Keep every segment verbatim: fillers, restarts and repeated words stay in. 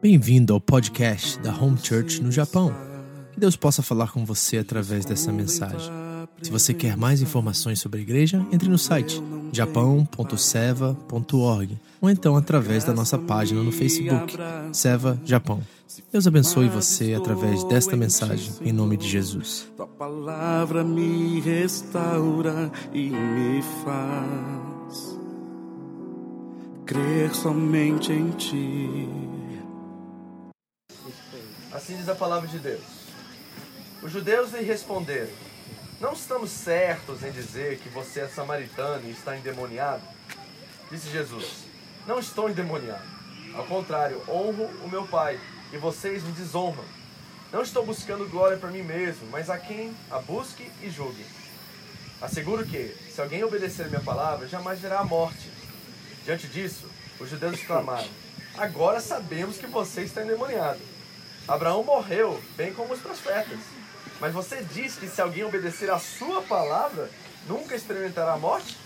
Bem-vindo ao podcast da Home Church no Japão. Que Deus possa falar com você através dessa mensagem. Se você quer mais informações sobre a igreja, entre no site japão ponto seva ponto org ou então através da nossa página no Facebook, Seva Japão. Deus abençoe você através desta mensagem, em nome de Jesus. Tua palavra me restaura e me faz crer somente em Ti. Assim diz a palavra de Deus. Os judeus lhe responderam: não estamos certos em dizer que você é samaritano e está endemoniado? Disse Jesus: não estou endemoniado. Ao contrário, honro o meu Pai, e vocês me desonram. Não estou buscando glória para mim mesmo, mas a quem a busque e julgue. Asseguro que, se alguém obedecer a minha palavra, jamais verá a morte. Diante disso, os judeus exclamaram: agora sabemos que você está endemoniado. Abraão morreu, bem como os profetas. Mas você diz que se alguém obedecer a sua palavra, nunca experimentará a morte?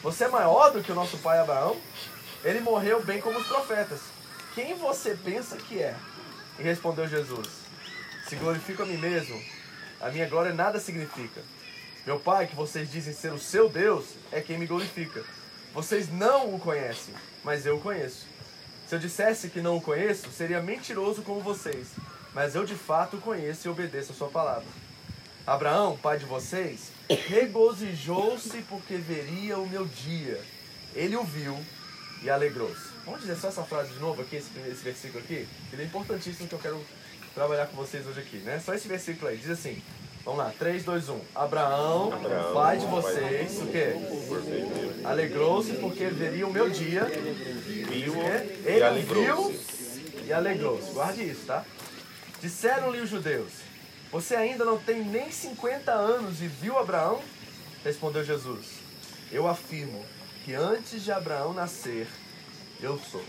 Você é maior do que o nosso pai Abraão? Ele morreu bem como os profetas. Quem você pensa que é? E respondeu Jesus: se glorifico a mim mesmo, a minha glória nada significa. Meu Pai, que vocês dizem ser o seu Deus, é quem me glorifica. Vocês não o conhecem, mas eu o conheço. Se eu dissesse que não o conheço, seria mentiroso como vocês. Mas eu de fato o conheço e obedeço a sua palavra. Abraão, pai de vocês, regozijou-se porque veria o meu dia. Ele o viu e alegrou-se. Vamos dizer só essa frase de novo aqui, esse, esse versículo aqui? Ele é importantíssimo que eu quero trabalhar com vocês hoje aqui, né? Só esse versículo aí, diz assim. Vamos lá, três, dois, um. Abraão, Abraão pai de vocês, o quê? Alegrou-se porque veria o meu dia. Viu, ele viu e alegrou-se. Guarde isso, tá? Disseram-lhe os judeus: você ainda não tem nem cinquenta anos e viu Abraão? Respondeu Jesus: eu afirmo que antes de Abraão nascer, eu sou.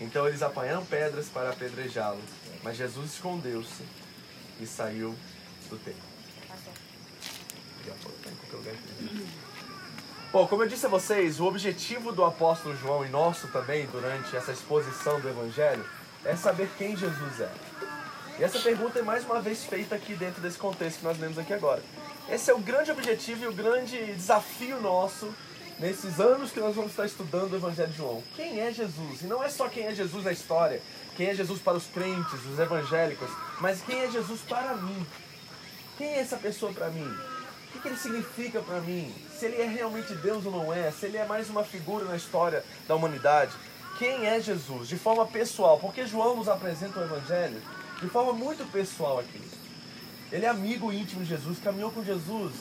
Então eles apanharam pedras para apedrejá-lo, mas Jesus escondeu-se e saiu do templo. Bom, como eu disse a vocês, o objetivo do apóstolo João e nosso também durante essa exposição do Evangelho é saber quem Jesus é. E essa pergunta é mais uma vez feita aqui dentro desse contexto que nós lemos aqui agora. Esse é o grande objetivo e o grande desafio nosso nesses anos que nós vamos estar estudando o Evangelho de João. Quem é Jesus? E não é só quem é Jesus na história, quem é Jesus para os crentes, os evangélicos, mas quem é Jesus para mim? Quem é essa pessoa para mim? O que ele significa para mim? Se ele é realmente Deus ou não é? Se ele é mais uma figura na história da humanidade? Quem é Jesus? De forma pessoal, porque João nos apresenta o Evangelho de forma muito pessoal aqui. Ele é amigo íntimo de Jesus, caminhou com Jesus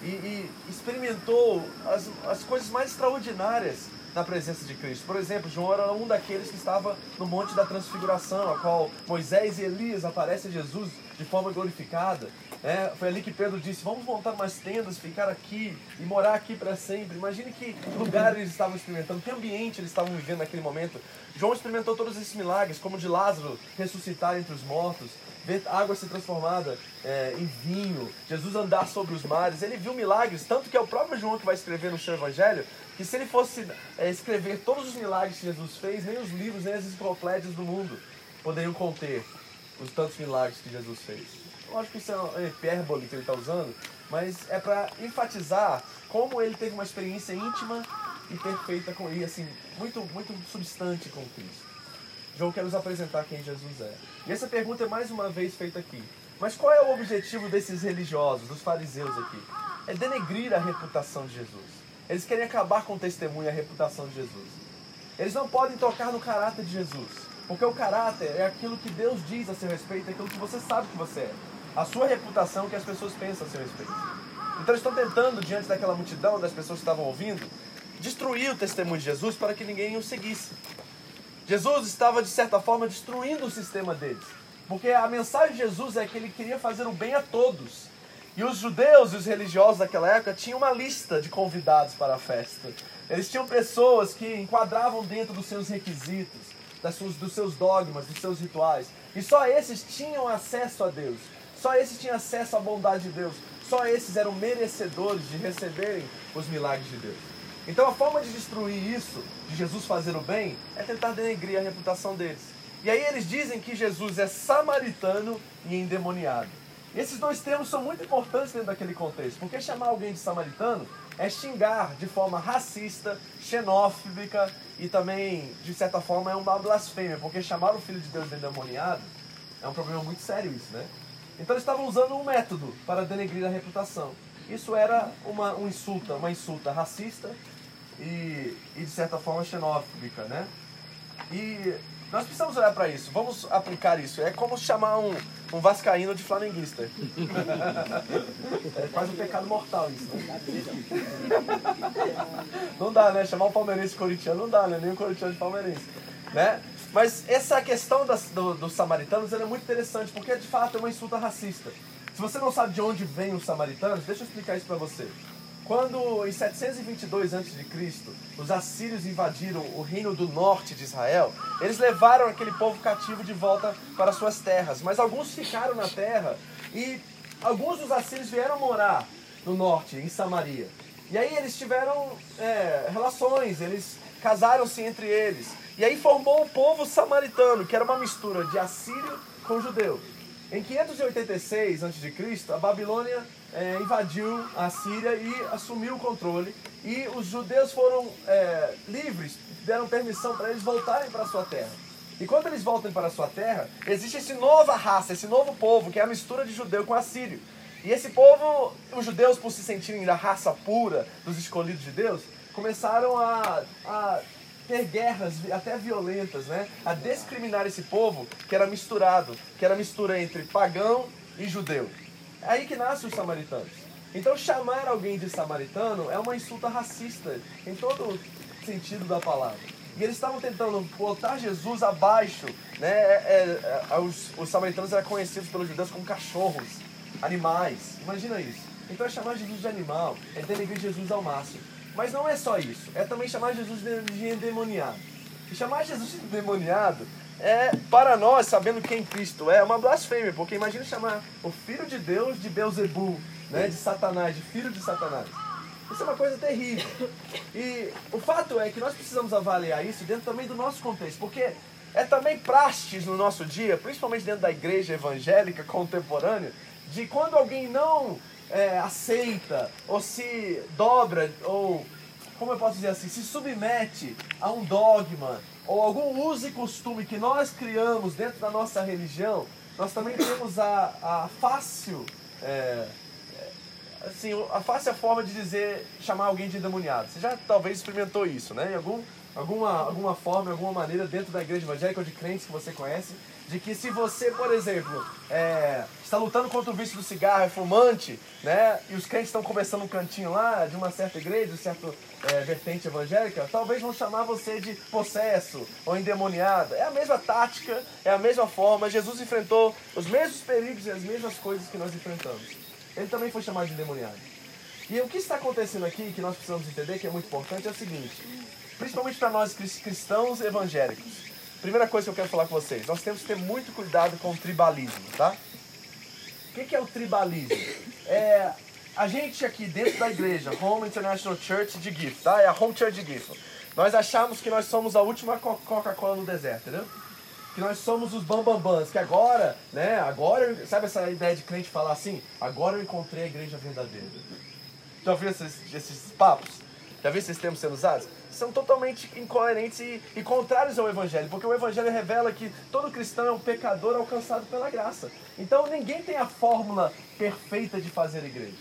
e, e experimentou as, as coisas mais extraordinárias na presença de Cristo. Por exemplo, João era um daqueles que estava no Monte da Transfiguração, a qual Moisés e Elias aparecem a Jesus de forma glorificada. É, foi ali que Pedro disse: vamos montar umas tendas, ficar aqui e morar aqui para sempre. Imagine que lugar eles estavam experimentando, que ambiente eles estavam vivendo naquele momento. João experimentou todos esses milagres, como de Lázaro ressuscitar entre os mortos, ver água ser transformada é, em vinho, Jesus andar sobre os mares. Ele viu milagres, tanto que é o próprio João que vai escrever no seu Evangelho, que se ele fosse é, escrever todos os milagres que Jesus fez, nem os livros, nem as enciclopédias do mundo poderiam conter os tantos milagres que Jesus fez. Lógico que isso é uma hipérbole que ele está usando, mas é para enfatizar como ele teve uma experiência íntima e perfeita com ele, assim, muito, muito substante com Cristo. João quer nos apresentar quem Jesus é. E essa pergunta é mais uma vez feita aqui. Mas qual é o objetivo desses religiosos, dos fariseus aqui? É denegrir a reputação de Jesus. Eles querem acabar com o testemunho e a reputação de Jesus. Eles não podem tocar no caráter de Jesus, porque o caráter é aquilo que Deus diz a seu respeito, é aquilo que você sabe que você é. A sua reputação que as pessoas pensam a seu respeito. Então eles estão tentando, diante daquela multidão, das pessoas que estavam ouvindo, destruir o testemunho de Jesus para que ninguém o seguisse. Jesus estava, de certa forma, destruindo o sistema deles. Porque a mensagem de Jesus é que ele queria fazer o bem a todos. E os judeus e os religiosos daquela época tinham uma lista de convidados para a festa. Eles tinham pessoas que enquadravam dentro dos seus requisitos, das suas, dos seus dogmas, dos seus rituais. E só esses tinham acesso a Deus. Só esses tinham acesso à bondade de Deus. Só esses eram merecedores de receberem os milagres de Deus. Então a forma de destruir isso, de Jesus fazer o bem, é tentar denegrir a reputação deles. E aí eles dizem que Jesus é samaritano e endemoniado. E esses dois termos são muito importantes dentro daquele contexto, porque chamar alguém de samaritano é xingar de forma racista, xenófoba e também, de certa forma, é uma blasfêmia, porque chamar o Filho de Deus de endemoniado é um problema muito sério isso, né? Então eles estavam usando um método para denegrir a reputação. Isso era uma, uma insulta, uma insulta racista e, e de certa forma, xenófoba, né? E nós precisamos olhar para isso, vamos aplicar isso. É como chamar um, um vascaíno de flamenguista. É quase um pecado mortal isso, né? Não dá, né? Chamar um palmeirense de corintiano não dá, né? Nem um corintiano de palmeirense, né? Mas essa questão das, do, dos samaritanos ela é muito interessante, porque de fato é uma insulta racista. Se você não sabe de onde vem os samaritanos, deixa eu explicar isso para você. Quando, em setecentos e vinte e dois antes de Cristo, os assírios invadiram o reino do norte de Israel, eles levaram aquele povo cativo de volta para suas terras. Mas alguns ficaram na terra e alguns dos assírios vieram morar no norte, em Samaria. E aí eles tiveram é, relações, eles casaram-se entre eles. E aí formou o povo samaritano, que era uma mistura de assírio com judeu. Em quinhentos e oitenta e seis antes de Cristo, a Babilônia é, invadiu a Síria e assumiu o controle. E os judeus foram é, livres, deram permissão para eles voltarem para a sua terra. E quando eles voltam para a sua terra, existe essa nova raça, esse novo povo, que é a mistura de judeu com assírio. E esse povo, os judeus, por se sentirem da raça pura dos escolhidos de Deus, começaram a... a ter guerras até violentas, né? A discriminar esse povo que era misturado, que era mistura entre pagão e judeu. É aí que nascem os samaritanos. Então chamar alguém de samaritano é uma insulta racista, em todo sentido da palavra. E eles estavam tentando botar Jesus abaixo, né? É, é, os, os samaritanos eram conhecidos pelos judeus como cachorros, animais. Imagina isso. Então é chamar Jesus de animal, é denegrir Jesus ao máximo. Mas não é só isso, é também chamar Jesus de endemoniado. E chamar Jesus de endemoniado é, para nós, sabendo quem Cristo é, uma blasfêmia, porque imagina chamar o Filho de Deus de Beelzebú, né, de Satanás, de filho de Satanás. Isso é uma coisa terrível. E o fato é que nós precisamos avaliar isso dentro também do nosso contexto, porque é também praxis no nosso dia, principalmente dentro da igreja evangélica contemporânea, de quando alguém não... É, aceita, ou se dobra, ou, como eu posso dizer assim, se submete a um dogma, ou algum uso e costume que nós criamos dentro da nossa religião, nós também temos a, a fácil, é, assim, a fácil forma de dizer, chamar alguém de endemoniado. Você já talvez experimentou isso, né? Em algum, alguma, alguma forma, alguma maneira, dentro da igreja evangélica ou de crentes que você conhece, de que se você, por exemplo, é, está lutando contra o vício do cigarro, é fumante, né, e os crentes estão conversando um cantinho lá de uma certa igreja, de uma certa é, vertente evangélica, talvez vão chamar você de possesso ou endemoniado. É a mesma tática, é a mesma forma. Jesus enfrentou os mesmos perigos e as mesmas coisas que nós enfrentamos. Ele também foi chamado de endemoniado. E o que está acontecendo aqui, que nós precisamos entender, que é muito importante, é o seguinte, principalmente para nós cristãos evangélicos. Primeira coisa que eu quero falar com vocês, nós temos que ter muito cuidado com o tribalismo, tá? O que é o tribalismo? É, a gente aqui dentro da igreja, Home International Church de Gift, tá? É a Home Church de Gift. Nós achamos que nós somos a última Coca-Cola no deserto, entendeu? Que nós somos os bambambans, que agora, né? Agora, sabe essa ideia de crente falar assim? Agora eu encontrei a igreja verdadeira. Já ouviu esses, esses papos? Já viu esses termos sendo usados? São totalmente incoerentes e, e contrários ao Evangelho, porque o Evangelho revela que todo cristão é um pecador alcançado pela graça. Então ninguém tem a fórmula perfeita de fazer igreja.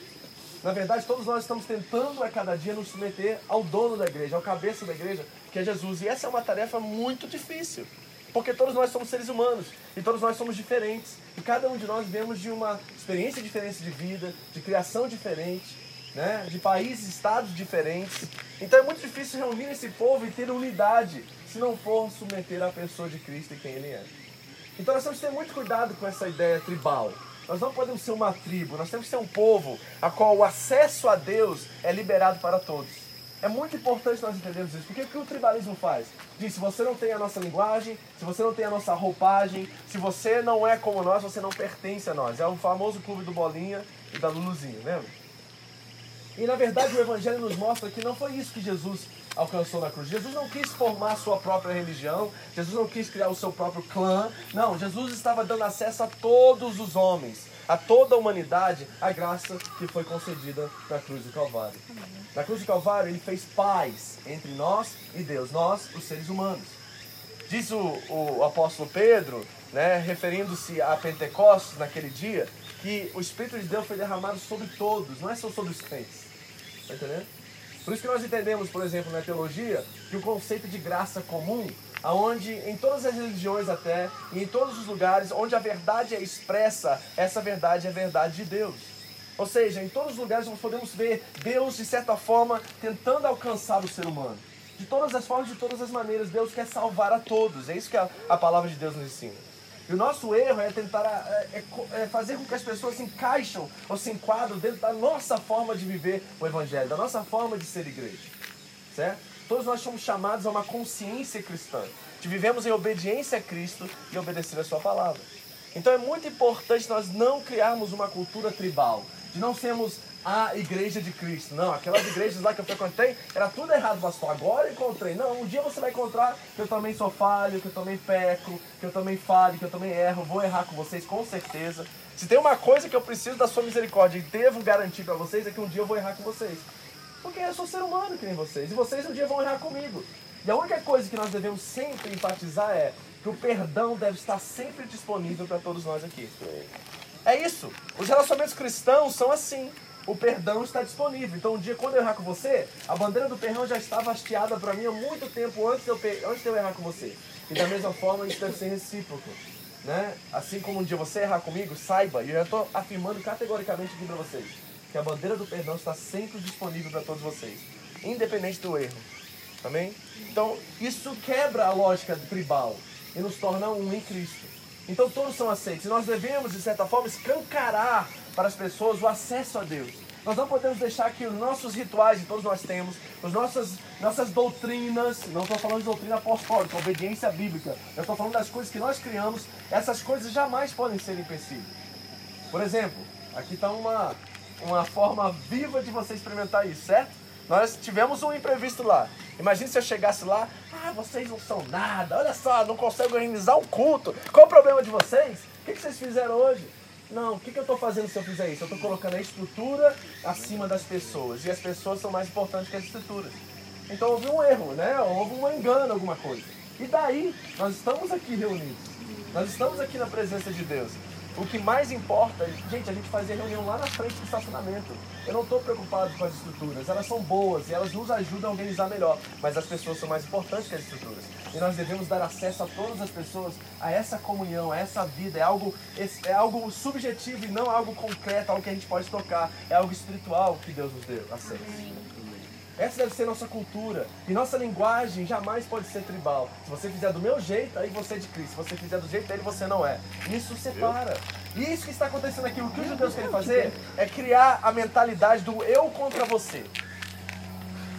Na verdade, todos nós estamos tentando a cada dia nos submeter ao dono da igreja, ao cabeça da igreja, que é Jesus. E essa é uma tarefa muito difícil, porque todos nós somos seres humanos e todos nós somos diferentes. E cada um de nós vemos de uma experiência diferente de vida, de criação diferente, né? De países, estados diferentes. Então é muito difícil reunir esse povo e ter unidade se não for submeter a pessoa de Cristo e quem ele é. Então nós temos que ter muito cuidado com essa ideia tribal. Nós não podemos ser uma tribo, nós temos que ser um povo a qual o acesso a Deus é liberado para todos. É muito importante nós entendermos isso, porque o que o tribalismo faz? Diz, se você não tem a nossa linguagem, se você não tem a nossa roupagem, se você não é como nós, você não pertence a nós. É o famoso clube do Bolinha e da Luluzinha, lembra? E na verdade o Evangelho nos mostra que não foi isso que Jesus alcançou na cruz. Jesus não quis formar a sua própria religião, Jesus não quis criar o seu próprio clã. Não, Jesus estava dando acesso a todos os homens, a toda a humanidade, a graça que foi concedida na cruz do Calvário. Na cruz do Calvário ele fez paz entre nós e Deus, nós, os seres humanos. Diz o, o apóstolo Pedro, né, referindo-se a Pentecostes naquele dia, que o Espírito de Deus foi derramado sobre todos, não é só sobre os crentes. Está entendendo? Por isso que nós entendemos, por exemplo, na teologia, que o conceito de graça comum, aonde em todas as religiões até, e em todos os lugares, onde a verdade é expressa, essa verdade é a verdade de Deus. Ou seja, em todos os lugares nós podemos ver Deus, de certa forma, tentando alcançar o ser humano. De todas as formas, de todas as maneiras, Deus quer salvar a todos. É isso que a, a palavra de Deus nos ensina. E o nosso erro é tentar é, é fazer com que as pessoas se encaixam ou se enquadram dentro da nossa forma de viver o Evangelho, da nossa forma de ser igreja, certo? Todos nós somos chamados a uma consciência cristã, de vivemos em obediência a Cristo e obedecer a sua palavra. Então é muito importante nós não criarmos uma cultura tribal, de não sermos a igreja de Cristo. Não, aquelas igrejas lá que eu frequentei, era tudo errado, pastor. Agora encontrei. Não, um dia você vai encontrar que eu também sou falho, que eu também peco, que eu também falho, que eu também erro. Vou errar com vocês, com certeza. Se tem uma coisa que eu preciso da sua misericórdia e devo garantir pra vocês, é que um dia eu vou errar com vocês. Porque eu sou ser humano que nem vocês. E vocês um dia vão errar comigo. E a única coisa que nós devemos sempre enfatizar é que o perdão deve estar sempre disponível para todos nós aqui. É isso. Os relacionamentos cristãos são assim. O perdão está disponível. Então, um dia, quando eu errar com você, a bandeira do perdão já estava hasteada para mim há muito tempo antes de, eu per... antes de eu errar com você. E da mesma forma, isso deve ser recíproco. Né? Assim como um dia você errar comigo, saiba, e eu já estou afirmando categoricamente aqui para vocês, que a bandeira do perdão está sempre disponível para todos vocês, independente do erro. Amém? Então, isso quebra a lógica tribal e nos torna um em Cristo. Então, todos são aceitos. E nós devemos, de certa forma, escancarar para as pessoas o acesso a Deus. Nós não podemos deixar que os nossos rituais, que todos nós temos, as nossas, nossas doutrinas, não estou falando de doutrina apostólica, obediência bíblica, eu estou falando das coisas que nós criamos, essas coisas jamais podem ser empecilhos. Por exemplo, aqui está uma, uma forma viva de você experimentar isso, certo? Nós tivemos um imprevisto lá. Imagina se eu chegasse lá, ah, vocês não são nada, olha só, não conseguem organizar um culto, qual o problema de vocês? O que vocês fizeram hoje? Não, o que, que eu estou fazendo se eu fizer isso? Eu estou colocando a estrutura acima das pessoas. E as pessoas são mais importantes que as estruturas. Então houve um erro, né? Houve um engano, alguma coisa. E daí, nós estamos aqui reunidos. Nós estamos aqui na presença de Deus. O que mais importa, gente, a gente fazia reunião lá na frente do estacionamento. Eu não estou preocupado com as estruturas. Elas são boas e elas nos ajudam a organizar melhor. Mas as pessoas são mais importantes que as estruturas. E nós devemos dar acesso a todas as pessoas a essa comunhão, a essa vida. É algo, é algo subjetivo e não algo concreto, algo que a gente pode tocar. É algo espiritual que Deus nos deu acesso. Essa deve ser nossa cultura. E nossa linguagem jamais pode ser tribal. Se você fizer do meu jeito, aí você é de Cristo. Se você fizer do jeito dele, você não é. Isso separa. E isso que está acontecendo aqui. O que os judeus querem fazer é criar a mentalidade do eu contra você.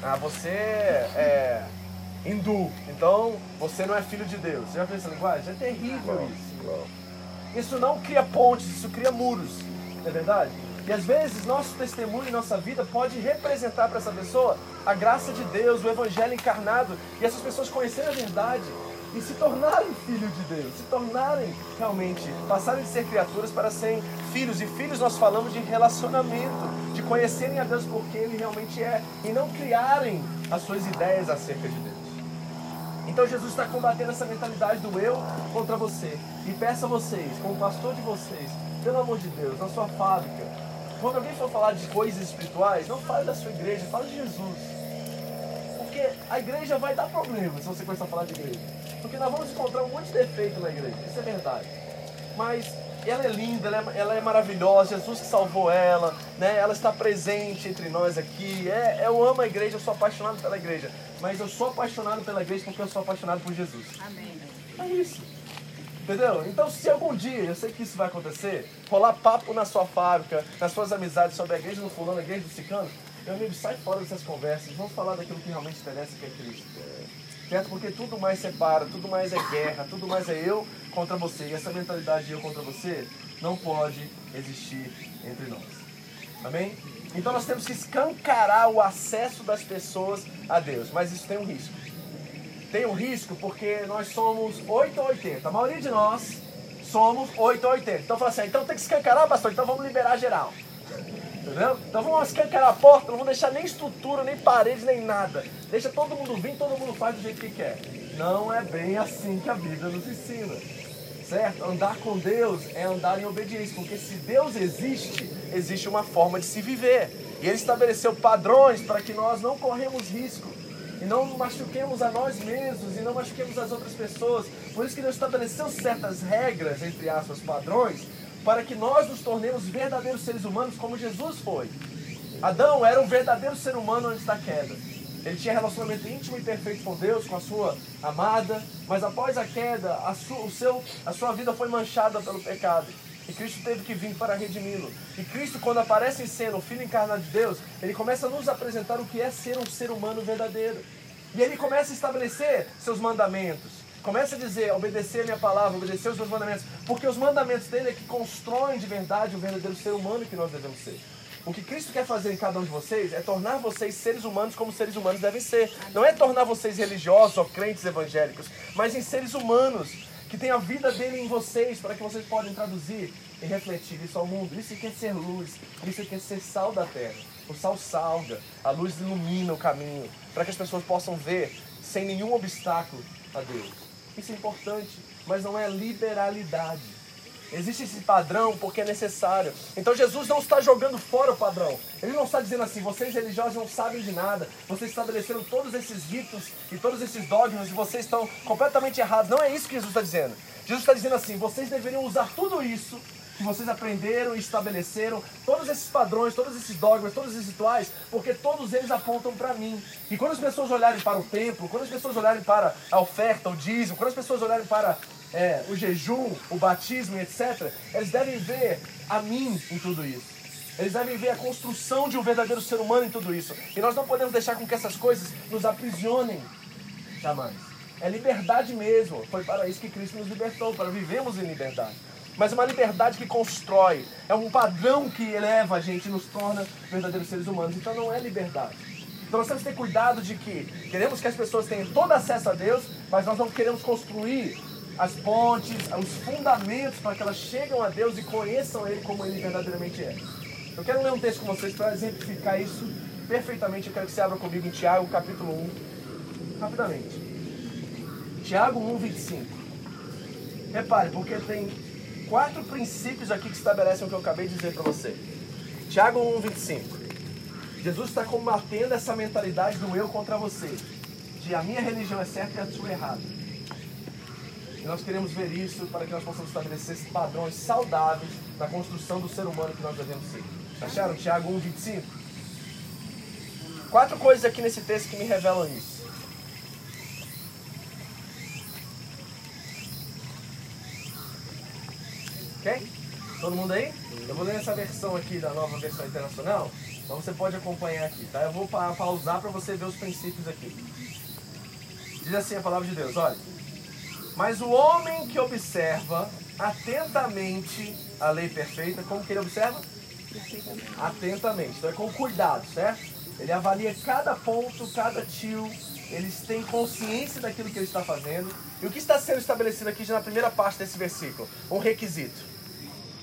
Ah, você é hindu. Então, você não é filho de Deus. Você já viu essa linguagem? É terrível isso. Isso não cria pontes, isso cria muros. Não é verdade? E às vezes nosso testemunho e nossa vida pode representar para essa pessoa a graça de Deus, o Evangelho encarnado, e essas pessoas conhecerem a verdade e se tornarem filhos de Deus, se tornarem realmente, passarem de ser criaturas para serem filhos. E filhos nós falamos de relacionamento, de conhecerem a Deus por quem Ele realmente é, e não criarem as suas ideias acerca de Deus. Então Jesus está combatendo essa mentalidade do eu contra você. E peço a vocês, como pastor de vocês, pelo amor de Deus, na sua fábrica, quando alguém for falar de coisas espirituais, não fale da sua igreja, fale de Jesus. Porque a igreja vai dar problema se você começar a falar de igreja. Porque nós vamos encontrar um monte de defeito na igreja, isso é verdade. Mas ela é linda, ela é, ela é maravilhosa, Jesus que salvou ela, né? Ela está presente entre nós aqui. É, eu amo a igreja, eu sou apaixonado pela igreja. Mas eu sou apaixonado pela igreja porque eu sou apaixonado por Jesus. Amém. É isso. Entendeu? Então, se algum dia, eu sei que isso vai acontecer, rolar papo na sua fábrica, nas suas amizades sobre a igreja do fulano, a igreja do ciclano, meu amigo, sai fora dessas conversas, vamos falar daquilo que realmente interessa, que é Cristo. Certo? Porque tudo mais separa, tudo mais é guerra, tudo mais é eu contra você. E essa mentalidade de eu contra você não pode existir entre nós. Amém? Então nós temos que escancarar o acesso das pessoas a Deus, mas isso tem um risco. Tem um risco porque nós somos oito ou oitenta, a maioria de nós somos oito ou oitenta. Então fala assim, então tem que escancarar, pastor, então vamos liberar geral. Entendeu? Então vamos escancarar a porta, não vamos deixar nem estrutura, nem paredes, nem nada. Deixa todo mundo vir, todo mundo faz do jeito que quer. Não é bem assim que a Bíblia nos ensina. Certo? Andar com Deus é andar em obediência, porque se Deus existe, existe uma forma de se viver. E Ele estabeleceu padrões para que nós não corremos risco, e não machuquemos a nós mesmos, e não machuquemos as outras pessoas. Por isso que Deus estabeleceu certas regras, entre aspas, padrões, para que nós nos tornemos verdadeiros seres humanos como Jesus foi. Adão era um verdadeiro ser humano antes da queda. Ele tinha relacionamento íntimo e perfeito com Deus, com a sua amada, mas após a queda, a sua, o seu, a sua vida foi manchada pelo pecado. E Cristo teve que vir para redimi-lo. E Cristo, quando aparece em cena, o Filho encarnado de Deus, Ele começa a nos apresentar o que é ser um ser humano verdadeiro. E Ele começa a estabelecer seus mandamentos. Começa a dizer, obedecer a minha palavra, obedecer os meus mandamentos. Porque os mandamentos dele é que constroem de verdade o verdadeiro ser humano que nós devemos ser. O que Cristo quer fazer em cada um de vocês é tornar vocês seres humanos como seres humanos devem ser. Não é tornar vocês religiosos ou crentes evangélicos, mas em seres humanos que têm a vida dele em vocês, para que vocês possam traduzir e refletir isso ao mundo. Isso quer ser luz, isso quer ser sal da terra. O sal salga, a luz ilumina o caminho, para que as pessoas possam ver sem nenhum obstáculo a Deus. Isso é importante, mas não é liberalidade. Existe esse padrão porque é necessário. Então Jesus não está jogando fora o padrão. Ele não está dizendo assim, vocês religiosos não sabem de nada, vocês estabeleceram todos esses ritos e todos esses dogmas e vocês estão completamente errados. Não é isso que Jesus está dizendo. Jesus está dizendo assim, vocês deveriam usar tudo isso que vocês aprenderam e estabeleceram, todos esses padrões, todos esses dogmas, todos esses rituais, porque todos eles apontam para mim. E quando as pessoas olharem para o templo, quando as pessoas olharem para a oferta, o dízimo, quando as pessoas olharem para é, o jejum, o batismo, etcétera, eles devem ver a mim em tudo isso. Eles devem ver a construção de um verdadeiro ser humano em tudo isso. E nós não podemos deixar com que essas coisas nos aprisionem. Jamais. É liberdade mesmo. Foi para isso que Cristo nos libertou, para vivermos em liberdade. Mas é uma liberdade que constrói, é um padrão que eleva a gente e nos torna verdadeiros seres humanos. Então não é liberdade. Então nós temos que ter cuidado de que queremos que as pessoas tenham todo acesso a Deus, mas nós não queremos construir as pontes, os fundamentos para que elas cheguem a Deus e conheçam Ele como Ele verdadeiramente é. Eu quero ler um texto com vocês para exemplificar isso perfeitamente. Eu quero que você abra comigo em Tiago, capítulo um, rapidamente. Tiago um, vinte e cinco. Repare, porque tem quatro princípios aqui que estabelecem o que eu acabei de dizer para você. Tiago um, vinte e cinco. Jesus está combatendo essa mentalidade do eu contra você. De a minha religião é certa e a sua é errada. E nós queremos ver isso para que nós possamos estabelecer esses padrões saudáveis na construção do ser humano que nós devemos ser. Acharam? Tiago um, vinte e cinco. Quatro coisas aqui nesse texto que me revelam isso. Ok? Todo mundo aí? Eu vou ler essa versão aqui da nova versão internacional, mas você pode acompanhar aqui, tá? Eu vou pa- pausar para você ver os princípios aqui. Diz assim a palavra de Deus, olha. Mas o homem que observa atentamente a lei perfeita, como que ele observa? Atentamente. Então é com cuidado, certo? Ele avalia cada ponto, cada tio, eles têm consciência daquilo que ele está fazendo. E o que está sendo estabelecido aqui já na primeira parte desse versículo? Um requisito.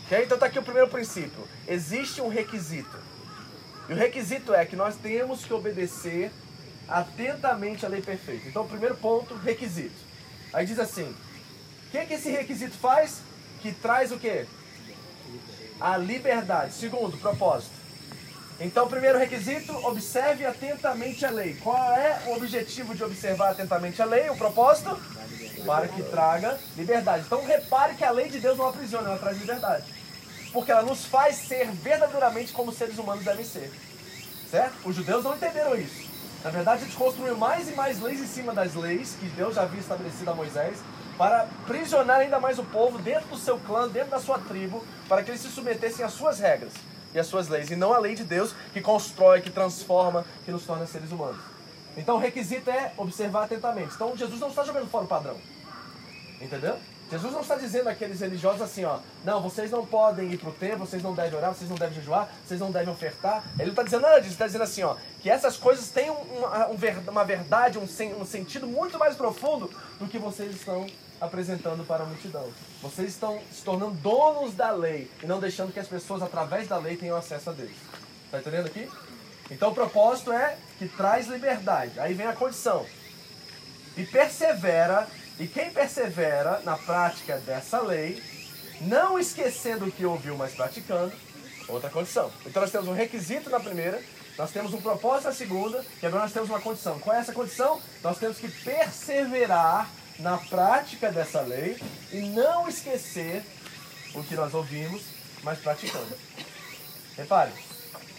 Então está aqui o primeiro princípio. Existe um requisito. E o requisito é que nós temos que obedecer atentamente à lei perfeita. Então o primeiro ponto, requisito. Aí diz assim, o que, é que esse requisito faz? Que traz o quê? A liberdade. Segundo, propósito. Então o primeiro requisito, observe atentamente a lei. Qual é o objetivo de observar atentamente a lei? O propósito? Para que traga liberdade. Então repare que a lei de Deus não aprisiona, ela traz liberdade. Porque ela nos faz ser verdadeiramente como seres humanos devem ser. Certo? Os judeus não entenderam isso. Na verdade, eles construíram mais e mais leis em cima das leis que Deus já havia estabelecido a Moisés para prisionar ainda mais o povo dentro do seu clã, dentro da sua tribo, para que eles se submetessem às suas regras e às suas leis. E não à lei de Deus que constrói, que transforma, que nos torna seres humanos. Então o requisito é observar atentamente. Então Jesus não está jogando fora o padrão. Entendeu? Jesus não está dizendo àqueles religiosos assim, ó, não, vocês não podem ir para o templo, vocês não devem orar, vocês não devem jejuar, vocês não devem ofertar. Ele não está dizendo nada disso, ele está dizendo assim, ó, que essas coisas têm uma, uma verdade, um, um sentido muito mais profundo do que vocês estão apresentando para a multidão. Vocês estão se tornando donos da lei e não deixando que as pessoas, através da lei, tenham acesso a Deus. Está entendendo aqui? Então o propósito é que traz liberdade. Aí vem a condição. E persevera... E quem persevera na prática dessa lei, não esquecendo o que ouviu, mas praticando, outra condição. Então nós temos um requisito na primeira, nós temos um propósito na segunda, e agora nós temos uma condição. Qual é essa condição? Nós temos que perseverar na prática dessa lei e não esquecer o que nós ouvimos, mas praticando. Repare,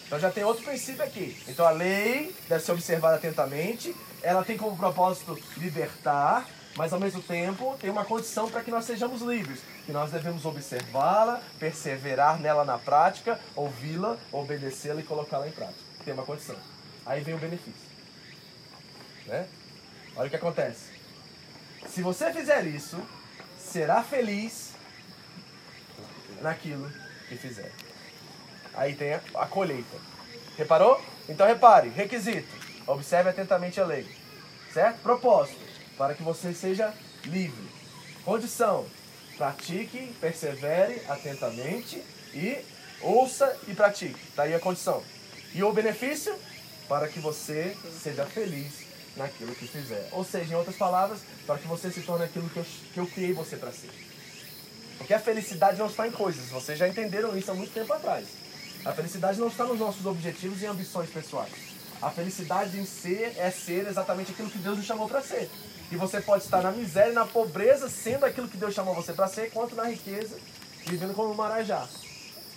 então já tem outro princípio aqui. Então a lei deve ser observada atentamente, ela tem como propósito libertar, mas ao mesmo tempo tem uma condição para que nós sejamos livres, que nós devemos observá-la, perseverar nela na prática, ouvi-la, obedecê-la e colocá-la em prática. Tem uma condição. Aí vem o benefício. Né? Olha o que acontece. Se você fizer isso, será feliz naquilo que fizer. Aí tem a colheita. Reparou? Então repare, requisito. Observe atentamente a lei. Certo? Propósito. Para que você seja livre. Condição. Pratique, persevere atentamente e ouça e pratique. Está aí a condição. E o benefício? Para que você seja feliz naquilo que fizer. Ou seja, em outras palavras, para que você se torne aquilo que eu, que eu criei você para ser. Porque a felicidade não está em coisas. Vocês já entenderam isso há muito tempo atrás. A felicidade não está nos nossos objetivos e ambições pessoais. A felicidade em ser é ser exatamente aquilo que Deus nos chamou para ser. E você pode estar na miséria e na pobreza, sendo aquilo que Deus chamou você para ser, quanto na riqueza, vivendo como um marajá.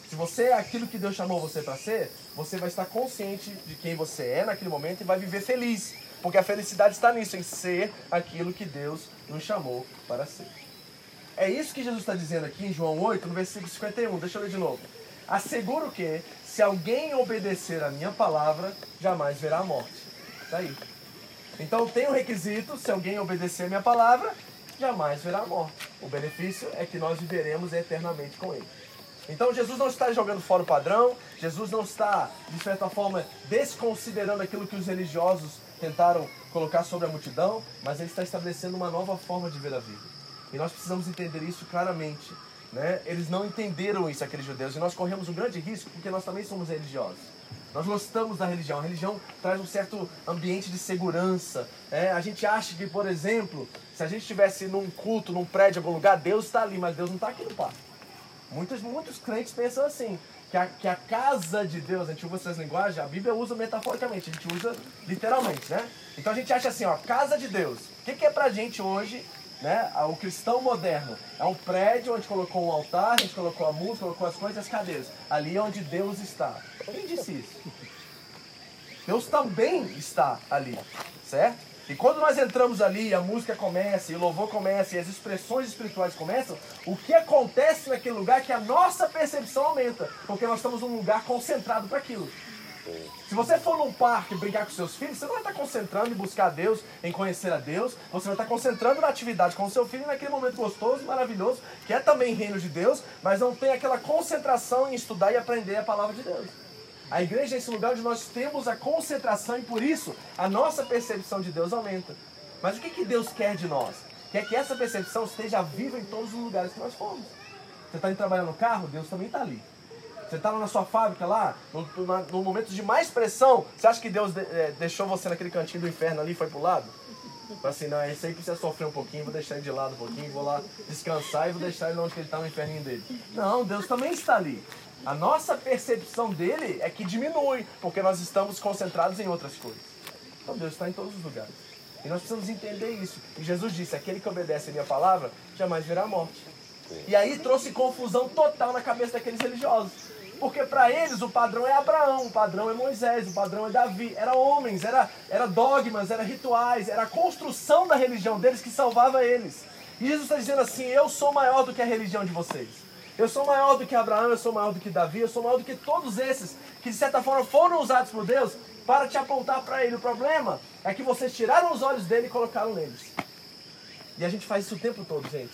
Se você é aquilo que Deus chamou você para ser, você vai estar consciente de quem você é naquele momento e vai viver feliz. Porque a felicidade está nisso, em ser aquilo que Deus nos chamou para ser. É isso que Jesus está dizendo aqui em João oito, no versículo cinquenta e um. Deixa eu ler de novo. Asseguro que, se alguém obedecer a minha palavra, jamais verá a morte. Está aí. Então tem um requisito, se alguém obedecer a minha palavra, jamais verá a morte. O benefício é que nós viveremos eternamente com ele. Então Jesus não está jogando fora o padrão, Jesus não está, de certa forma, desconsiderando aquilo que os religiosos tentaram colocar sobre a multidão, mas ele está estabelecendo uma nova forma de ver a vida. E nós precisamos entender isso claramente. Né? Eles não entenderam isso, aqueles judeus, e nós corremos um grande risco porque nós também somos religiosos. Nós gostamos da religião. A religião traz um certo ambiente de segurança. É, a gente acha que, por exemplo, se a gente estivesse num culto, num prédio, em algum lugar, Deus está ali, mas Deus não está aqui no parque. Muitos, muitos crentes pensam assim, que a, que a casa de Deus, a gente usa essas linguagens, a Bíblia usa metaforicamente, a gente usa literalmente, né? Então a gente acha assim, ó, casa de Deus. O que, que é pra gente hoje, né, o cristão moderno? É um prédio onde colocou um altar, a gente colocou a música, colocou as coisas e as cadeiras. Ali é onde Deus está. Quem disse isso? Deus também está ali, certo? E quando nós entramos ali, a música começa, e o louvor começa, e as expressões espirituais começam, o que acontece naquele lugar é que a nossa percepção aumenta, porque nós estamos num lugar concentrado para aquilo. Se você for num parque brincar com seus filhos, você não vai estar concentrando em buscar a Deus, em conhecer a Deus, você vai estar concentrando na atividade com o seu filho, naquele momento gostoso, maravilhoso, que é também reino de Deus, mas não tem aquela concentração em estudar e aprender a palavra de Deus. A igreja é esse lugar onde nós temos a concentração e por isso a nossa percepção de Deus aumenta. Mas o que, que Deus quer de nós? Quer que essa percepção esteja viva em todos os lugares que nós formos. Você está indo trabalhar no carro, Deus também está ali. Você estava na sua fábrica lá, no, no momento de mais pressão, você acha que Deus de, é, deixou você naquele cantinho do inferno ali e foi pro lado? Fala assim, não, esse aí precisa sofrer um pouquinho, vou deixar ele de lado um pouquinho, vou lá descansar e vou deixar ele onde ele está, no inferninho dele. Não, Deus também está ali. A nossa percepção dele é que diminui, porque nós estamos concentrados em outras coisas. Então Deus está em todos os lugares. E nós precisamos entender isso. E Jesus disse, aquele que obedece a minha palavra, jamais verá a morte. E aí trouxe confusão total na cabeça daqueles religiosos. Porque para eles o padrão é Abraão, o padrão é Moisés, o padrão é Davi. Era homens, era, era dogmas, era rituais, era a construção da religião deles que salvava eles. E Jesus está dizendo assim, eu sou maior do que a religião de vocês. Eu sou maior do que Abraão, eu sou maior do que Davi, eu sou maior do que todos esses que de certa forma foram usados por Deus para te apontar para ele. O problema é que vocês tiraram os olhos dele e colocaram neles. E a gente faz isso o tempo todo, gente.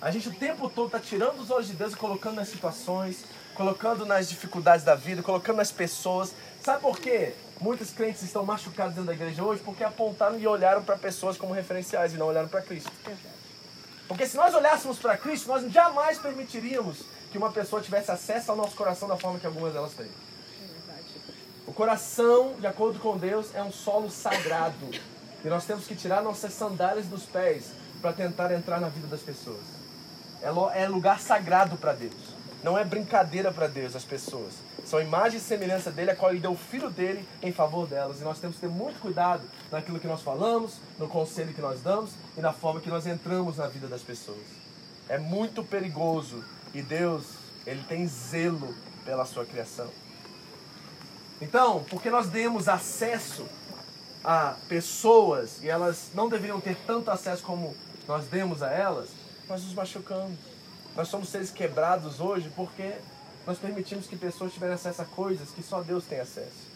A gente o tempo todo está tirando os olhos de Deus e colocando nas situações, colocando nas dificuldades da vida, colocando nas pessoas. Sabe por quê? Muitos crentes estão machucados dentro da igreja hoje porque apontaram e olharam para pessoas como referenciais e não olharam para Cristo. Porque se nós olhássemos para Cristo, nós jamais permitiríamos que uma pessoa tivesse acesso ao nosso coração da forma que algumas delas têm. O coração, de acordo com Deus, é um solo sagrado. E nós temos que tirar nossas sandálias dos pés para tentar entrar na vida das pessoas. É lugar sagrado para Deus. Não é brincadeira para Deus as pessoas. São imagem e semelhança dele, a qual ele deu o filho dele em favor delas. E nós temos que ter muito cuidado naquilo que nós falamos, no conselho que nós damos e na forma que nós entramos na vida das pessoas. É muito perigoso. E Deus, ele tem zelo pela sua criação. Então, porque nós demos acesso a pessoas e elas não deveriam ter tanto acesso como nós demos a elas, nós nos machucamos. Nós somos seres quebrados hoje porque nós permitimos que pessoas tiverem acesso a coisas que só Deus tem acesso.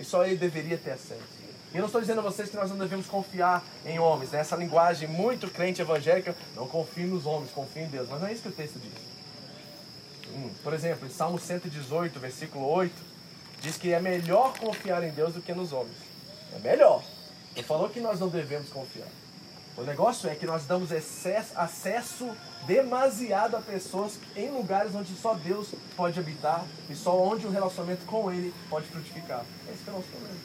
E só ele deveria ter acesso. E eu não estou dizendo a vocês que nós não devemos confiar em homens, né? Essa linguagem muito crente evangélica, não confie nos homens, confie em Deus. Mas não é isso que o texto diz. Hum, por exemplo, em Salmo cento e dezoito, versículo oito, diz que é melhor confiar em Deus do que nos homens. É melhor. Ele falou que nós não devemos confiar. O negócio é que nós damos excesso, acesso demasiado a pessoas em lugares onde só Deus pode habitar e só onde o relacionamento com ele pode frutificar. É isso que nós falamos.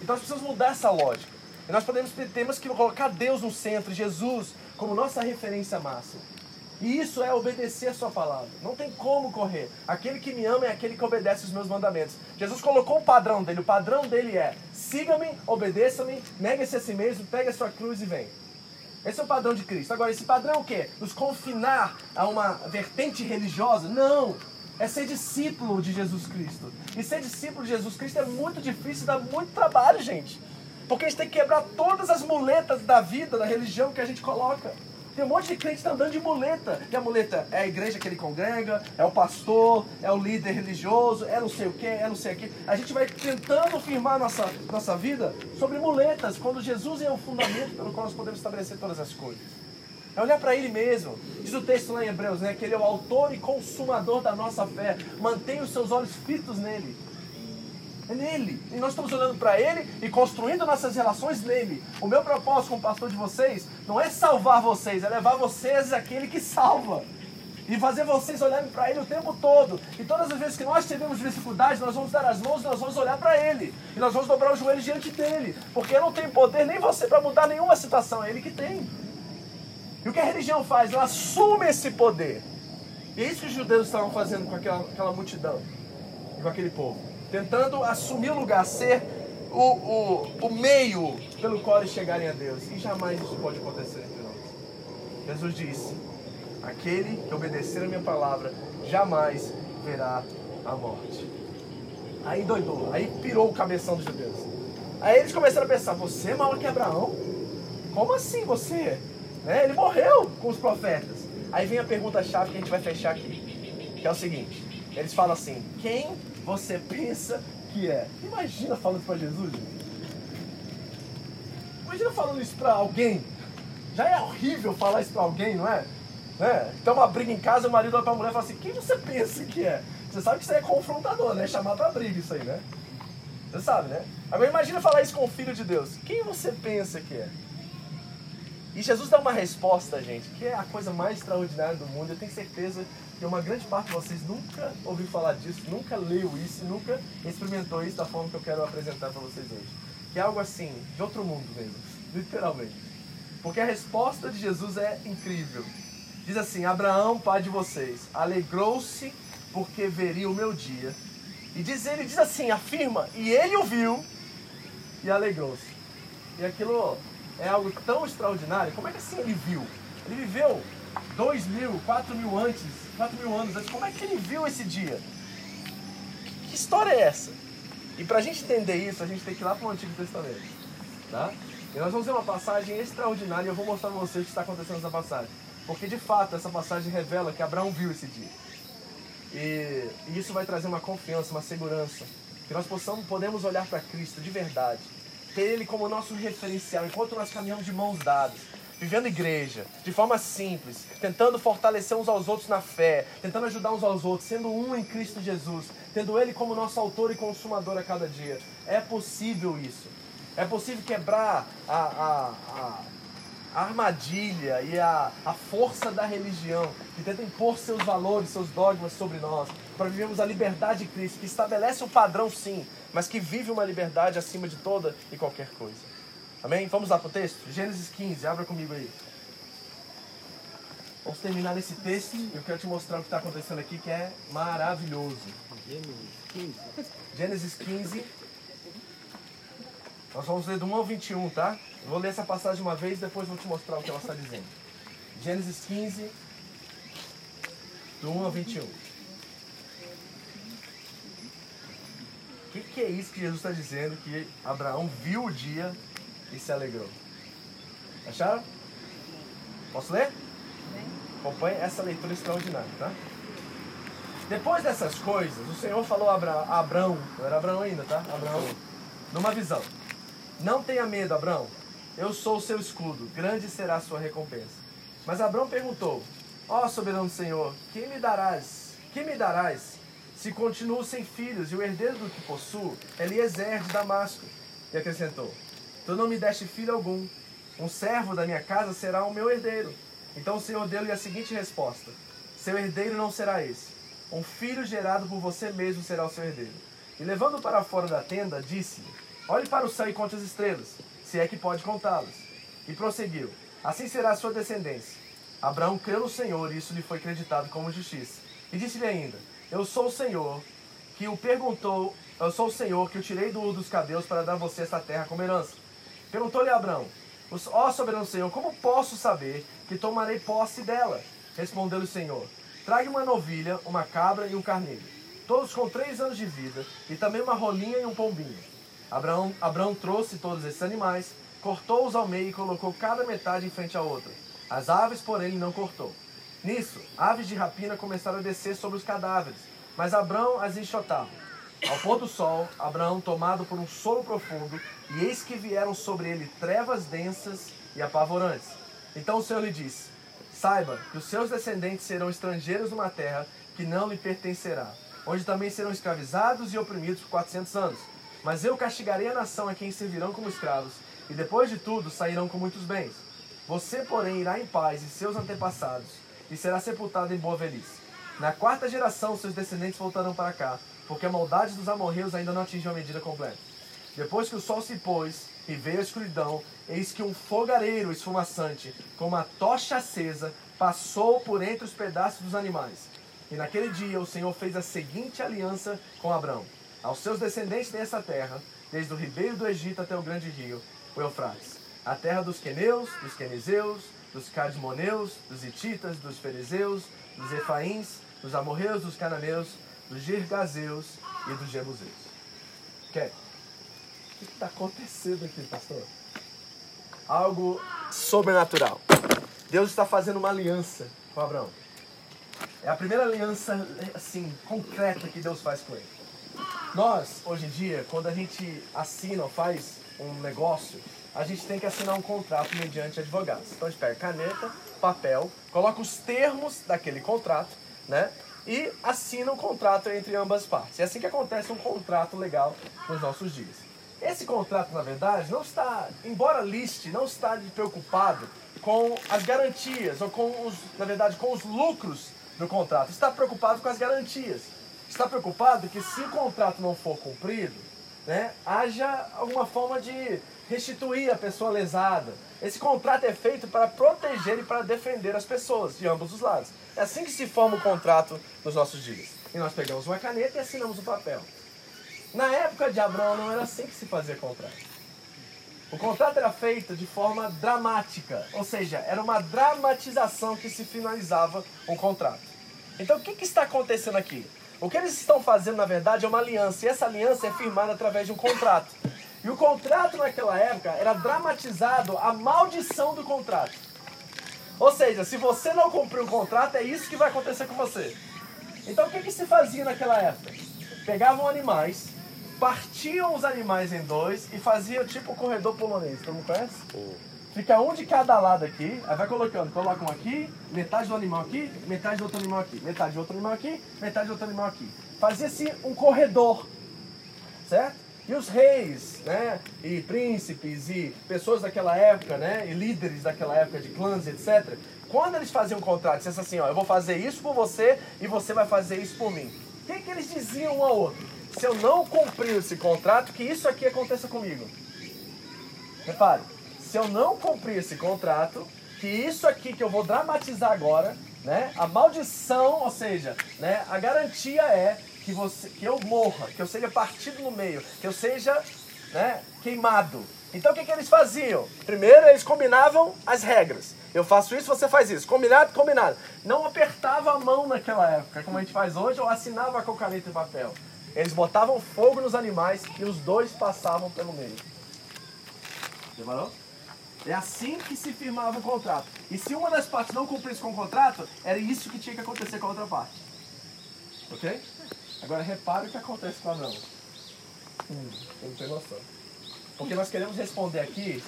Então nós precisamos mudar essa lógica. E nós podemos temos que colocar Deus no centro, Jesus, como nossa referência máxima. E isso é obedecer a sua palavra. Não tem como correr. Aquele que me ama é aquele que obedece os meus mandamentos. Jesus colocou o padrão dele. O padrão dele é: siga-me, obedeça-me, negue-se a si mesmo, pegue a sua cruz e vem. Esse é o padrão de Cristo. Agora, esse padrão é o quê? Nos confinar a uma vertente religiosa? Não! É ser discípulo de Jesus Cristo. E ser discípulo de Jesus Cristo é muito difícil, dá muito trabalho, gente. Porque a gente tem que quebrar todas as muletas da vida, da religião que a gente coloca. Tem um monte de crente que está andando de muleta. E a muleta é a igreja que ele congrega, é o pastor, é o líder religioso, é não sei o que, é não sei o que. A gente vai tentando firmar nossa, nossa vida sobre muletas, quando Jesus é o fundamento pelo qual nós podemos estabelecer todas as coisas. É olhar para ele mesmo. Diz o texto lá em Hebreus, né, que ele é o autor e consumador da nossa fé. Mantenha os seus olhos fitos nele. É nele. E nós estamos olhando para ele e construindo nossas relações nele. O meu propósito como pastor de vocês não é salvar vocês, é levar vocês àquele que salva. E fazer vocês olharem para ele o tempo todo. E todas as vezes que nós tivermos dificuldades, nós vamos dar as mãos e nós vamos olhar para ele. E nós vamos dobrar os joelhos diante dele. Porque eu não tenho poder nem você para mudar nenhuma situação, é ele que tem. E o que a religião faz? Ela assume esse poder. E é isso que os judeus estavam fazendo com aquela, aquela multidão e com aquele povo. Tentando assumir o lugar, ser o, o, o meio pelo qual eles chegarem a Deus. E jamais isso pode acontecer entre nós. Jesus disse: aquele que obedecer a minha palavra jamais verá a morte. Aí doidou, aí pirou o cabeção dos judeus. Aí eles começaram a pensar: você é maior que Abraão? Como assim você? Né? Ele morreu com os profetas. Aí vem a pergunta-chave que a gente vai fechar aqui, que é o seguinte. Eles falam assim: quem você pensa que é? Imagina falando isso pra Jesus, gente. Imagina falando isso pra alguém. Já é horrível falar isso pra alguém, não é? Né? Então uma briga em casa, o marido olha pra mulher e fala assim: quem você pensa que é? Você sabe que isso aí é confrontador, né? É chamar pra briga isso aí, né? Você sabe, né? Agora imagina falar isso com o Filho de Deus. Quem você pensa que é? E Jesus dá uma resposta, gente, que é a coisa mais extraordinária do mundo. Eu tenho certeza que uma grande parte de vocês nunca ouviu falar disso, nunca leu isso, nunca experimentou isso da forma que eu quero apresentar para vocês hoje. Que é algo assim, de outro mundo mesmo, literalmente. Porque a resposta de Jesus é incrível. Diz assim: Abraão, pai de vocês, alegrou-se porque veria o meu dia. E diz ele, diz assim, afirma, e ele o viu e alegrou-se. E aquilo é algo tão extraordinário. Como é que assim ele viu? Ele viveu dois mil, quatro mil antes, quatro mil anos antes. Como é que ele viu esse dia? Que história é essa? E para a gente entender isso, a gente tem que ir lá para o Antigo Testamento, tá? E nós vamos ver uma passagem extraordinária. E eu vou mostrar para vocês o que está acontecendo nessa passagem, porque de fato essa passagem revela que Abraão viu esse dia. E, e isso vai trazer uma confiança, uma segurança, que nós possamos, podemos olhar para Cristo de verdade, ter ele como nosso referencial, enquanto nós caminhamos de mãos dadas, vivendo igreja, de forma simples, tentando fortalecer uns aos outros na fé, tentando ajudar uns aos outros, sendo um em Cristo Jesus, tendo Ele como nosso autor e consumador a cada dia. É possível isso. É possível quebrar a, a, a, a armadilha e a, a força da religião que tenta impor seus valores, seus dogmas sobre nós, para vivermos a liberdade de Cristo, que estabelece um padrão sim, mas que vive uma liberdade acima de toda e qualquer coisa. Amém? Vamos lá para o texto? Gênesis quinze, abra comigo aí. Vamos terminar nesse texto e eu quero te mostrar o que está acontecendo aqui, que é maravilhoso. Gênesis quinze. Nós vamos ler do um ao vinte e um, tá? Eu vou ler essa passagem uma vez e depois vou te mostrar o que ela está dizendo. Gênesis quinze, do um ao vinte e um. O que, que é isso que Jesus está dizendo? Que Abraão viu o dia e se alegrou. Acharam? Posso ler? Acompanhe essa leitura extraordinária, tá? Depois dessas coisas, o Senhor falou a Abra- Abraão, não era Abraão ainda, tá? Abraão, numa visão. Não tenha medo, Abraão. Eu sou o seu escudo. Grande será a sua recompensa. Mas Abraão perguntou: Ó soberano Senhor, que me darás? Que me darás? Se continuo sem filhos e o herdeiro do que possuo é Eliezer de Damasco. E acrescentou: Tu não me deste filho algum. Um servo da minha casa será o meu herdeiro. Então o Senhor deu-lhe a seguinte resposta: Seu herdeiro não será esse. Um filho gerado por você mesmo será o seu herdeiro. E levando-o para fora da tenda, disse-lhe: Olhe para o céu e conte as estrelas, se é que pode contá-las. E prosseguiu: Assim será a sua descendência. Abraão creu no Senhor e isso lhe foi creditado como justiça. E disse-lhe ainda: Eu sou o Senhor que o perguntou, eu sou o Senhor que o tirei do Ur dos caldeus para dar a você esta terra como herança. Perguntou-lhe Abraão: Ó soberano Senhor, como posso saber que tomarei posse dela? Respondeu-lhe o Senhor: Traga uma novilha, uma cabra e um carneiro, todos com três anos de vida, e também uma rolinha e um pombinho. Abraão, Abraão trouxe todos esses animais, cortou-os ao meio e colocou cada metade em frente à outra. As aves, porém, ele não cortou. Nisso, aves de rapina começaram a descer sobre os cadáveres, mas Abraão as enxotava. Ao pôr do sol, Abraão, tomado por um sono profundo, e eis que vieram sobre ele trevas densas e apavorantes. Então o Senhor lhe disse: Saiba que os seus descendentes serão estrangeiros numa terra que não lhe pertencerá, onde também serão escravizados e oprimidos por quatrocentos anos. Mas eu castigarei a nação a quem servirão como escravos, e depois de tudo sairão com muitos bens. Você, porém, irá em paz e seus antepassados, e será sepultado em boa velhice. Na quarta geração, seus descendentes voltarão para cá, porque a maldade dos amorreus ainda não atingiu a medida completa. Depois que o sol se pôs e veio a escuridão, eis que um fogareiro esfumaçante, com uma tocha acesa, passou por entre os pedaços dos animais. E naquele dia o Senhor fez a seguinte aliança com Abraão: aos seus descendentes dessa terra, desde o ribeiro do Egito até o grande rio, o Eufrates, a terra dos Queneus, dos Quenezeus, dos Carismoneus, dos Hititas, dos Ferezeus, dos Efaíns, dos Amorreus, dos Cananeus, dos Gergazeus e dos Jerusalém. Okay. O que está acontecendo aqui, pastor? Algo sobrenatural. Deus está fazendo uma aliança com Abraão. É a primeira aliança, assim, concreta que Deus faz com ele. Nós, hoje em dia, quando a gente assina ou faz um negócio, a gente tem que assinar um contrato mediante advogados. Então a gente pega caneta, papel, coloca os termos daquele contrato, né? E assina um contrato entre ambas partes. É assim que acontece um contrato legal nos nossos dias. Esse contrato, na verdade, não está, embora liste, não está preocupado com as garantias, ou com os, na verdade, com os lucros do contrato. Está preocupado com as garantias. Está preocupado que se o contrato não for cumprido, né, haja alguma forma de restituir a pessoa lesada. Esse contrato é feito para proteger e para defender as pessoas de ambos os lados. É assim que se forma o contrato nos nossos dias. E nós pegamos uma caneta e assinamos um papel. Na época de Abraão não era assim que se fazia contrato. O contrato era feito de forma dramática, ou seja, era uma dramatização que se finalizava um contrato. Então o que, que está acontecendo aqui? O que eles estão fazendo, na verdade, é uma aliança, e essa aliança é firmada através de um contrato. E o contrato naquela época era dramatizado a maldição do contrato. Ou seja, se você não cumpriu o contrato, é isso que vai acontecer com você. Então o que, que se fazia naquela época? Pegavam animais, partiam os animais em dois e faziam tipo o corredor polonês. Todo mundo conhece? Fica um de cada lado aqui, aí vai colocando, coloca um aqui, metade do animal aqui, metade do outro animal aqui, metade do outro animal aqui, metade do outro animal aqui. Fazia-se um corredor, certo? E os reis, né, e príncipes, e pessoas daquela época, né, e líderes daquela época de clãs, etcétera, quando eles faziam um contrato, dizia assim, ó, eu vou fazer isso por você e você vai fazer isso por mim. O que, que eles diziam um ao outro? Se eu não cumprir esse contrato, que isso aqui aconteça comigo. Repare. Se eu não cumprir esse contrato, que isso aqui que eu vou dramatizar agora, né? A maldição, ou seja, né? A garantia é que, você, que eu morra, que eu seja partido no meio, que eu seja, né? Queimado. Então o que, que eles faziam? Primeiro eles combinavam as regras. Eu faço isso, você faz isso. Combinado, combinado. Não apertava a mão naquela época, como a gente faz hoje, ou assinava com caneta e papel. Eles botavam fogo nos animais e os dois passavam pelo meio. Demorou? É assim que se firmava o contrato. E se uma das partes não cumprisse com o contrato, era isso que tinha que acontecer com a outra parte. Ok? Agora repara o que acontece com Abraão. Hum, eu não tenho noção. Porque nós queremos responder aqui,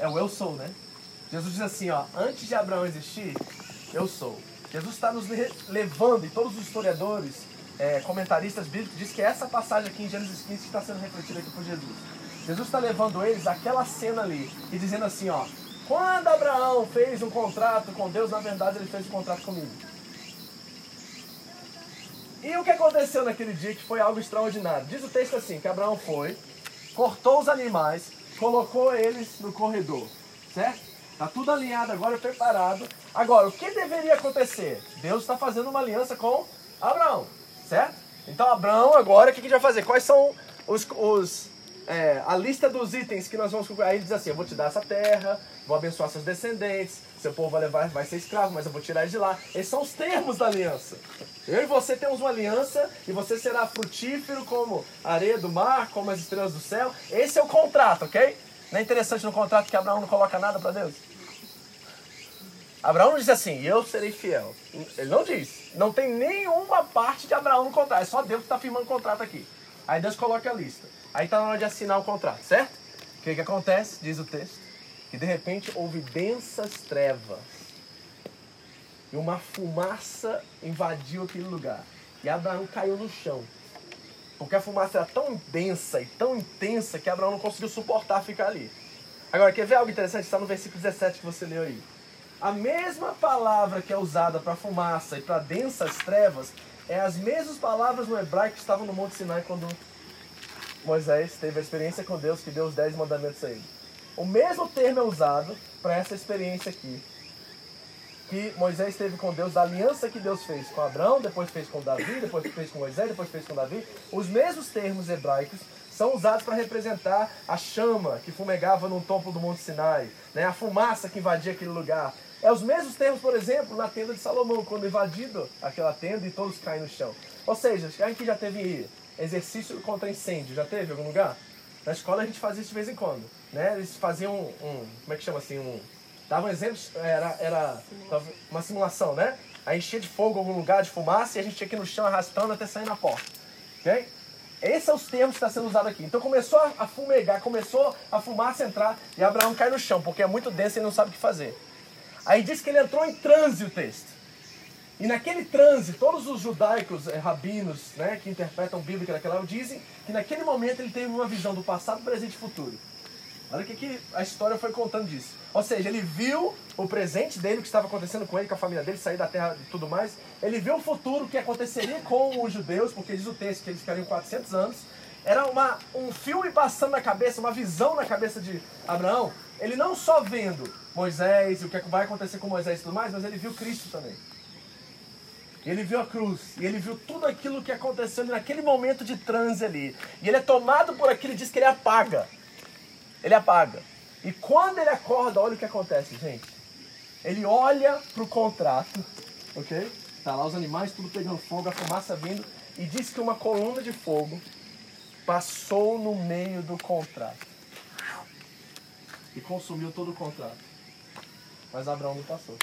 é o eu sou, né? Jesus diz assim, ó, antes de Abraão existir, eu sou. Jesus está nos levando, e todos os historiadores, é, comentaristas bíblicos, dizem que essa passagem aqui em Gênesis quinze que está sendo refletida aqui por Jesus. Jesus está levando eles àquela cena ali e dizendo assim, ó, quando Abraão fez um contrato com Deus, na verdade ele fez um contrato comigo. E o que aconteceu naquele dia que foi algo extraordinário? Diz o texto assim, que Abraão foi, cortou os animais, colocou eles no corredor, certo? Está tudo alinhado agora, preparado. Agora, o que deveria acontecer? Deus está fazendo uma aliança com Abraão, certo? Então Abraão agora, o que, que ele vai fazer? Quais são os... os É, a lista dos itens que nós vamos... Aí ele diz assim, eu vou te dar essa terra, vou abençoar seus descendentes, seu povo vai, levar, vai ser escravo, mas eu vou tirar ele de lá. Esses são os termos da aliança. Eu e você temos uma aliança e você será frutífero como a areia do mar, como as estrelas do céu. Esse é o contrato, ok? Não é interessante no contrato que Abraão não coloca nada para Deus? Abraão não diz assim, eu serei fiel. Ele não diz. Não tem nenhuma parte de Abraão no contrato. É só Deus que está firmando o contrato aqui. Aí Deus coloca a lista. Aí está na hora de assinar o contrato, certo? O que, que acontece? Diz o texto. E de repente houve densas trevas. E uma fumaça invadiu aquele lugar. E Abraão caiu no chão. Porque a fumaça era tão densa e tão intensa que Abraão não conseguiu suportar ficar ali. Agora, quer ver algo interessante? Está no versículo dezessete que você leu aí. A mesma palavra que é usada para fumaça e para densas trevas... É as mesmas palavras no hebraico que estavam no Monte Sinai quando Moisés teve a experiência com Deus, que deu os dez mandamentos a ele. O mesmo termo é usado para essa experiência aqui, que Moisés teve com Deus, da aliança que Deus fez com Abraão, depois fez com Davi, depois fez com Moisés, depois fez com Davi. Os mesmos termos hebraicos são usados para representar a chama que fumegava num topo do Monte Sinai, né? A fumaça que invadia aquele lugar. É os mesmos termos, por exemplo, na tenda de Salomão, quando invadido aquela tenda e todos caem no chão. Ou seja, a gente já teve exercício contra incêndio, já teve em algum lugar? Na escola a gente fazia isso de vez em quando, né? Eles faziam um, um como é que chama assim, um... Davam exemplos, era, era uma simulação, né? Aí enchia de fogo algum lugar, de fumaça, e a gente tinha que ir no chão arrastando até sair na porta, ok? Esses são os termos que estão sendo usados aqui. Então começou a fumegar, começou a fumaça entrar, e Abraão cai no chão, porque é muito denso e ele não sabe o que fazer. Aí diz que ele entrou em transe o texto. E naquele transe, todos os judaicos, eh, rabinos, né, que interpretam a Bíblia daquela época, dizem que naquele momento ele teve uma visão do passado, presente e futuro. Olha o que, que a história foi contando disso. Ou seja, ele viu o presente dele, o que estava acontecendo com ele, com a família dele, sair da terra e tudo mais. Ele viu o futuro, o que aconteceria com os judeus, porque diz o texto que eles ficariam quatrocentos anos. Era uma, um filme passando na cabeça, uma visão na cabeça de Abraão. Ele não só vendo Moisés, o que vai acontecer com Moisés e tudo mais, mas ele viu Cristo também. Ele viu a cruz, e ele viu tudo aquilo que aconteceu naquele momento de transe ali. E ele é tomado por aquilo e diz que ele apaga. Ele apaga. E quando ele acorda, olha o que acontece, gente. Ele olha pro contrato, ok? Tá lá os animais, tudo pegando fogo, a fumaça vindo, e diz que uma coluna de fogo passou no meio do contrato. E consumiu todo o contrato. Mas Abraão não passou.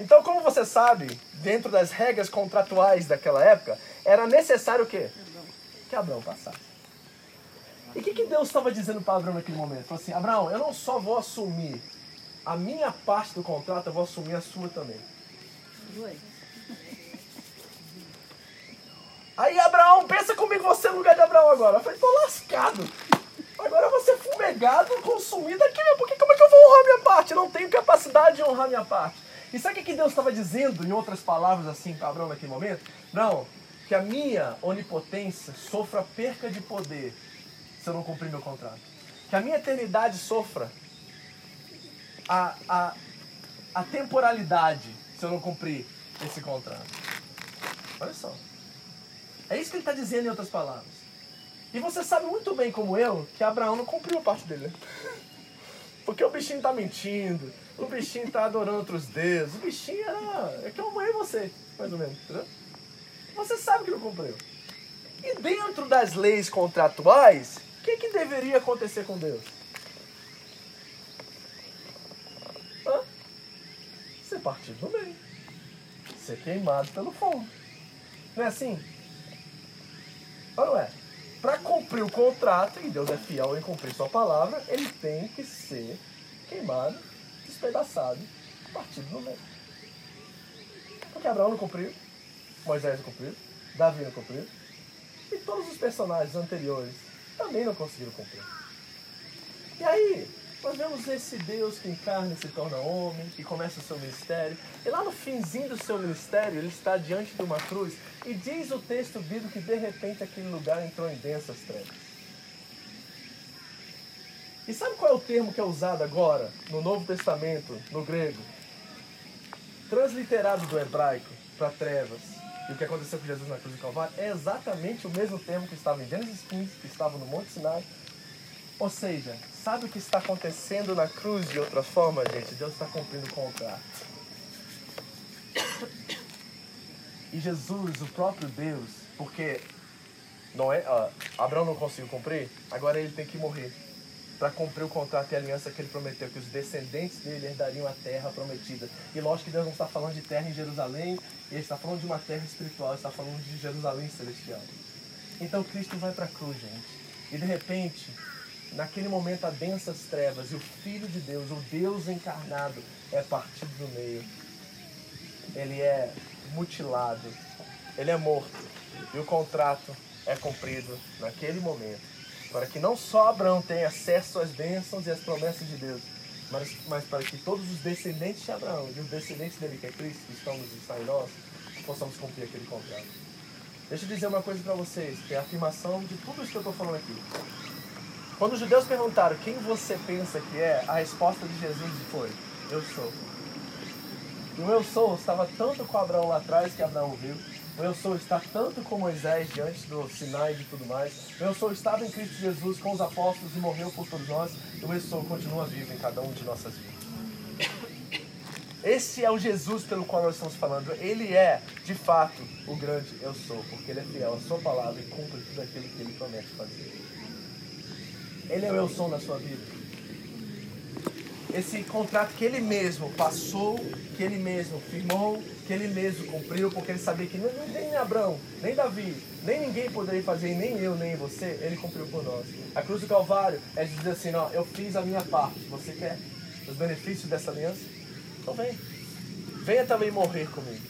Então, como você sabe, dentro das regras contratuais daquela época, era necessário o quê? Que Abraão passasse. E o que, que Deus estava dizendo para Abraão naquele momento? Ele falou assim, Abraão, eu não só vou assumir a minha parte do contrato, eu vou assumir a sua também. Oi. Aí Abraão, pensa comigo você no lugar de Abraão agora. Eu falei, tô lascado. Agora eu vou ser fumegado, consumido aqui. Porque como é que eu vou honrar minha parte? Eu não tenho capacidade de honrar minha parte. E sabe o que Deus estava dizendo, em outras palavras, assim, para Abraão naquele momento? Não, que a minha onipotência sofra perca de poder se eu não cumprir meu contrato. Que a minha eternidade sofra a, a, a temporalidade se eu não cumprir esse contrato. Olha só. É isso que ele está dizendo em outras palavras. E você sabe muito bem, como eu, que Abraão não cumpriu a parte dele. Porque o bichinho está mentindo, o bichinho está adorando outros deuses, o bichinho era... é que eu amei você, mais ou menos, entendeu? Você sabe que não cumpriu. E dentro das leis contratuais, o que, que deveria acontecer com Deus? Hã? Ser partido do meio. Ser queimado pelo fogo. Não é assim? Ou não é? Para cumprir o contrato, e Deus é fiel em cumprir sua palavra, ele tem que ser queimado, despedaçado, partido no meio. Porque Abraão não cumpriu, Moisés não cumpriu, Davi não cumpriu, e todos os personagens anteriores também não conseguiram cumprir. E aí, nós vemos esse Deus que encarna e se torna homem, que começa o seu ministério, e lá no finzinho do seu ministério, ele está diante de uma cruz, e diz o texto bíblico que de repente aquele lugar entrou em densas trevas. E sabe qual é o termo que é usado agora, no Novo Testamento, no grego? Transliterado do hebraico para trevas, e o que aconteceu com Jesus na cruz do Calvário, é exatamente o mesmo termo que estava em Gênesis quinze, que estava no Monte Sinai. Ou seja, sabe o que está acontecendo na cruz de outra forma, gente? Deus está cumprindo o contrato. E Jesus, o próprio Deus, porque não é, uh, Abraão não conseguiu cumprir, agora ele tem que morrer para cumprir o contrato e a aliança que ele prometeu, que os descendentes dele herdariam a terra prometida. E lógico que Deus não está falando de terra em Jerusalém, ele está falando de uma terra espiritual, ele está falando de Jerusalém celestial. Então Cristo vai para a cruz, gente. E de repente... naquele momento há densas trevas, e o Filho de Deus, o Deus encarnado, é partido do meio. Ele é mutilado, ele é morto, e o contrato é cumprido naquele momento, para que não só Abraão tenha acesso às bênçãos e às promessas de Deus, mas, mas para que todos os descendentes de Abraão e os descendentes dele, que é Cristo, que estamos em nós, possamos cumprir aquele contrato. Deixa eu dizer uma coisa para vocês, que é a afirmação de tudo isso que eu estou falando aqui. Quando os judeus perguntaram quem você pensa que é, a resposta de Jesus foi, eu sou. E o eu sou estava tanto com Abraão lá atrás, que Abraão viu. O eu sou está tanto com Moisés diante do Sinai e de tudo mais. O eu sou estava em Cristo Jesus com os apóstolos e morreu por todos nós. E o eu sou continua vivo em cada um de nossas vidas. Esse é o Jesus pelo qual nós estamos falando. Ele é, de fato, o grande eu sou, porque ele é fiel à sua palavra e cumpre tudo aquilo que ele promete fazer. Ele é o eu sou na sua vida. Esse contrato que ele mesmo passou, que ele mesmo firmou, que ele mesmo cumpriu, porque ele sabia que nem Abraão, nem Davi, nem ninguém poderia fazer, nem eu, nem você, ele cumpriu por nós. A cruz do Calvário é dizer assim, ó, eu fiz a minha parte, você quer os benefícios dessa aliança? Então vem. Venha também morrer comigo.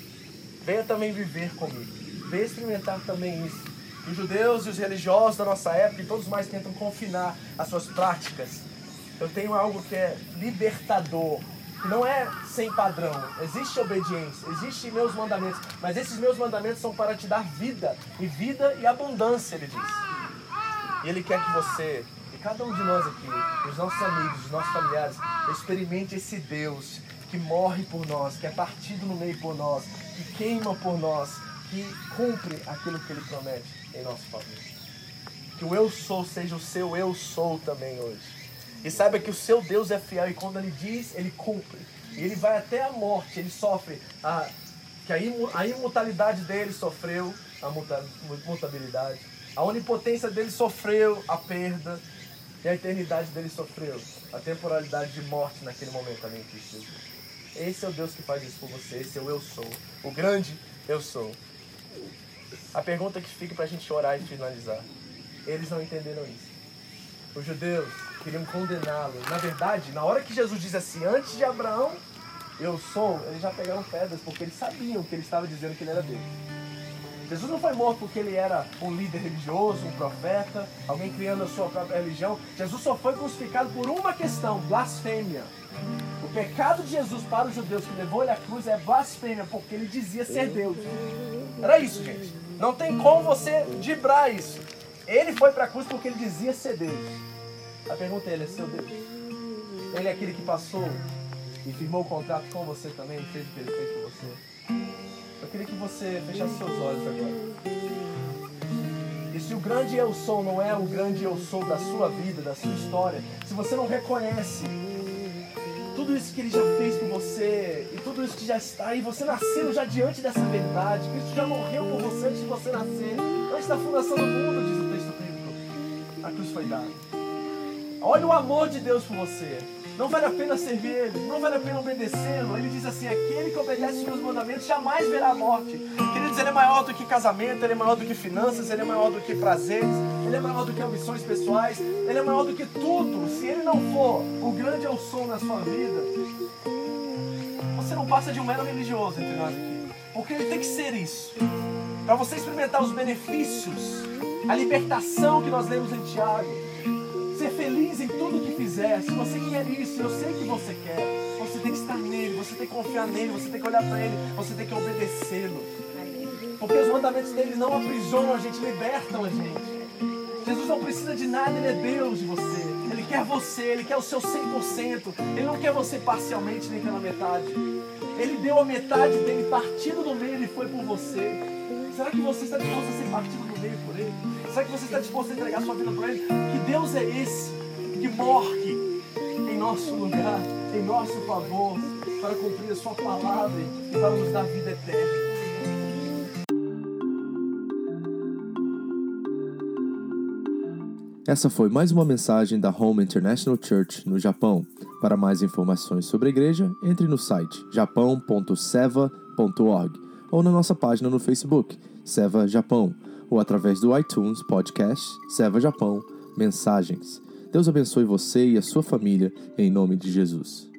Venha também viver comigo. Venha experimentar também isso. Os judeus e os religiosos da nossa época e todos mais tentam confinar as suas práticas. Eu tenho algo que é libertador, que não é sem padrão. Existe obediência, existem meus mandamentos, mas esses meus mandamentos são para te dar vida, e vida e abundância, ele diz. E ele quer que você, e cada um de nós aqui, os nossos amigos, os nossos familiares, experimente esse Deus que morre por nós, que é partido no meio por nós, que queima por nós, que cumpre aquilo que ele promete em nosso favor. Que o eu sou seja o seu eu sou também hoje. E saiba que o seu Deus é fiel, e quando ele diz, ele cumpre. E ele vai até a morte, ele sofre a, que a, imu, a imutabilidade dele sofreu a muta, mutabilidade. A onipotência dele sofreu a perda. E a eternidade dele sofreu a temporalidade de morte naquele momento ali em Cristo Jesus. Esse é o Deus que faz isso por você, esse é o eu sou. O grande eu sou. A pergunta que fica pra gente orar e finalizar. Eles não entenderam isso. Os judeus queriam condená-lo. Na verdade, na hora que Jesus diz assim, antes de Abraão, eu sou, eles já pegaram pedras, porque eles sabiam que ele estava dizendo que ele era Deus. Jesus não foi morto porque ele era um líder religioso, um profeta, alguém criando a sua própria religião. Jesus só foi crucificado por uma questão, blasfêmia. O pecado de Jesus para os judeus que levou ele à cruz é blasfêmia, porque ele dizia ser Deus. Era isso, gente. Não tem como você driblar isso. Ele foi para a cruz porque ele dizia ser Deus. A pergunta é, ele é seu Deus? Ele é aquele que passou e firmou o contrato com você também, fez o que ele fez com você? Eu queria que você fechasse seus olhos agora. E se o grande eu sou não é o grande eu sou da sua vida, da sua história, se você não reconhece tudo isso que ele já fez por você, e tudo isso que já está, e você nasceu já diante dessa verdade, Cristo já morreu por você antes de você nascer, antes da fundação do mundo, diz o texto bíblico, a cruz foi dada. Olha o amor de Deus por você. Não vale a pena servir Ele, não vale a pena obedecê-lo. Ele diz assim, aquele que obedece os meus mandamentos jamais verá a morte. Queridos, Ele é maior do que casamento, Ele é maior do que finanças, Ele é maior do que prazeres, Ele é maior do que ambições pessoais, Ele é maior do que tudo. Se Ele não for o grande eu sou na sua vida, você não passa de um mero religioso entre nós aqui. Porque Ele tem que ser isso. Para você experimentar os benefícios, a libertação que nós lemos em Tiago, ser feliz em tudo que fizer. Se você quer isso, eu sei que você quer, você tem que estar nele, você tem que confiar nele, você tem que olhar para ele, você tem que obedecê-lo, porque os mandamentos dele não aprisionam a gente, libertam a gente. Jesus não precisa de nada, ele é Deus de você, ele quer você, ele quer o seu cem por cento, ele não quer você parcialmente nem pela metade. Ele deu a metade dele, partido do meio ele foi por você. Será que você está disposto a ser partido do meio por ele? Será que você está disposto a entregar sua vida para ele? Que Deus é esse que morre em nosso lugar, em nosso favor, para cumprir a sua palavra e para nos dar vida eterna. Essa foi mais uma mensagem da Home International Church no Japão. Para mais informações sobre a igreja, entre no site japão ponto seva ponto org. ou na nossa página no Facebook, Seva Japão, ou através do iTunes Podcast, Seva Japão, Mensagens. Deus abençoe você e a sua família, em nome de Jesus.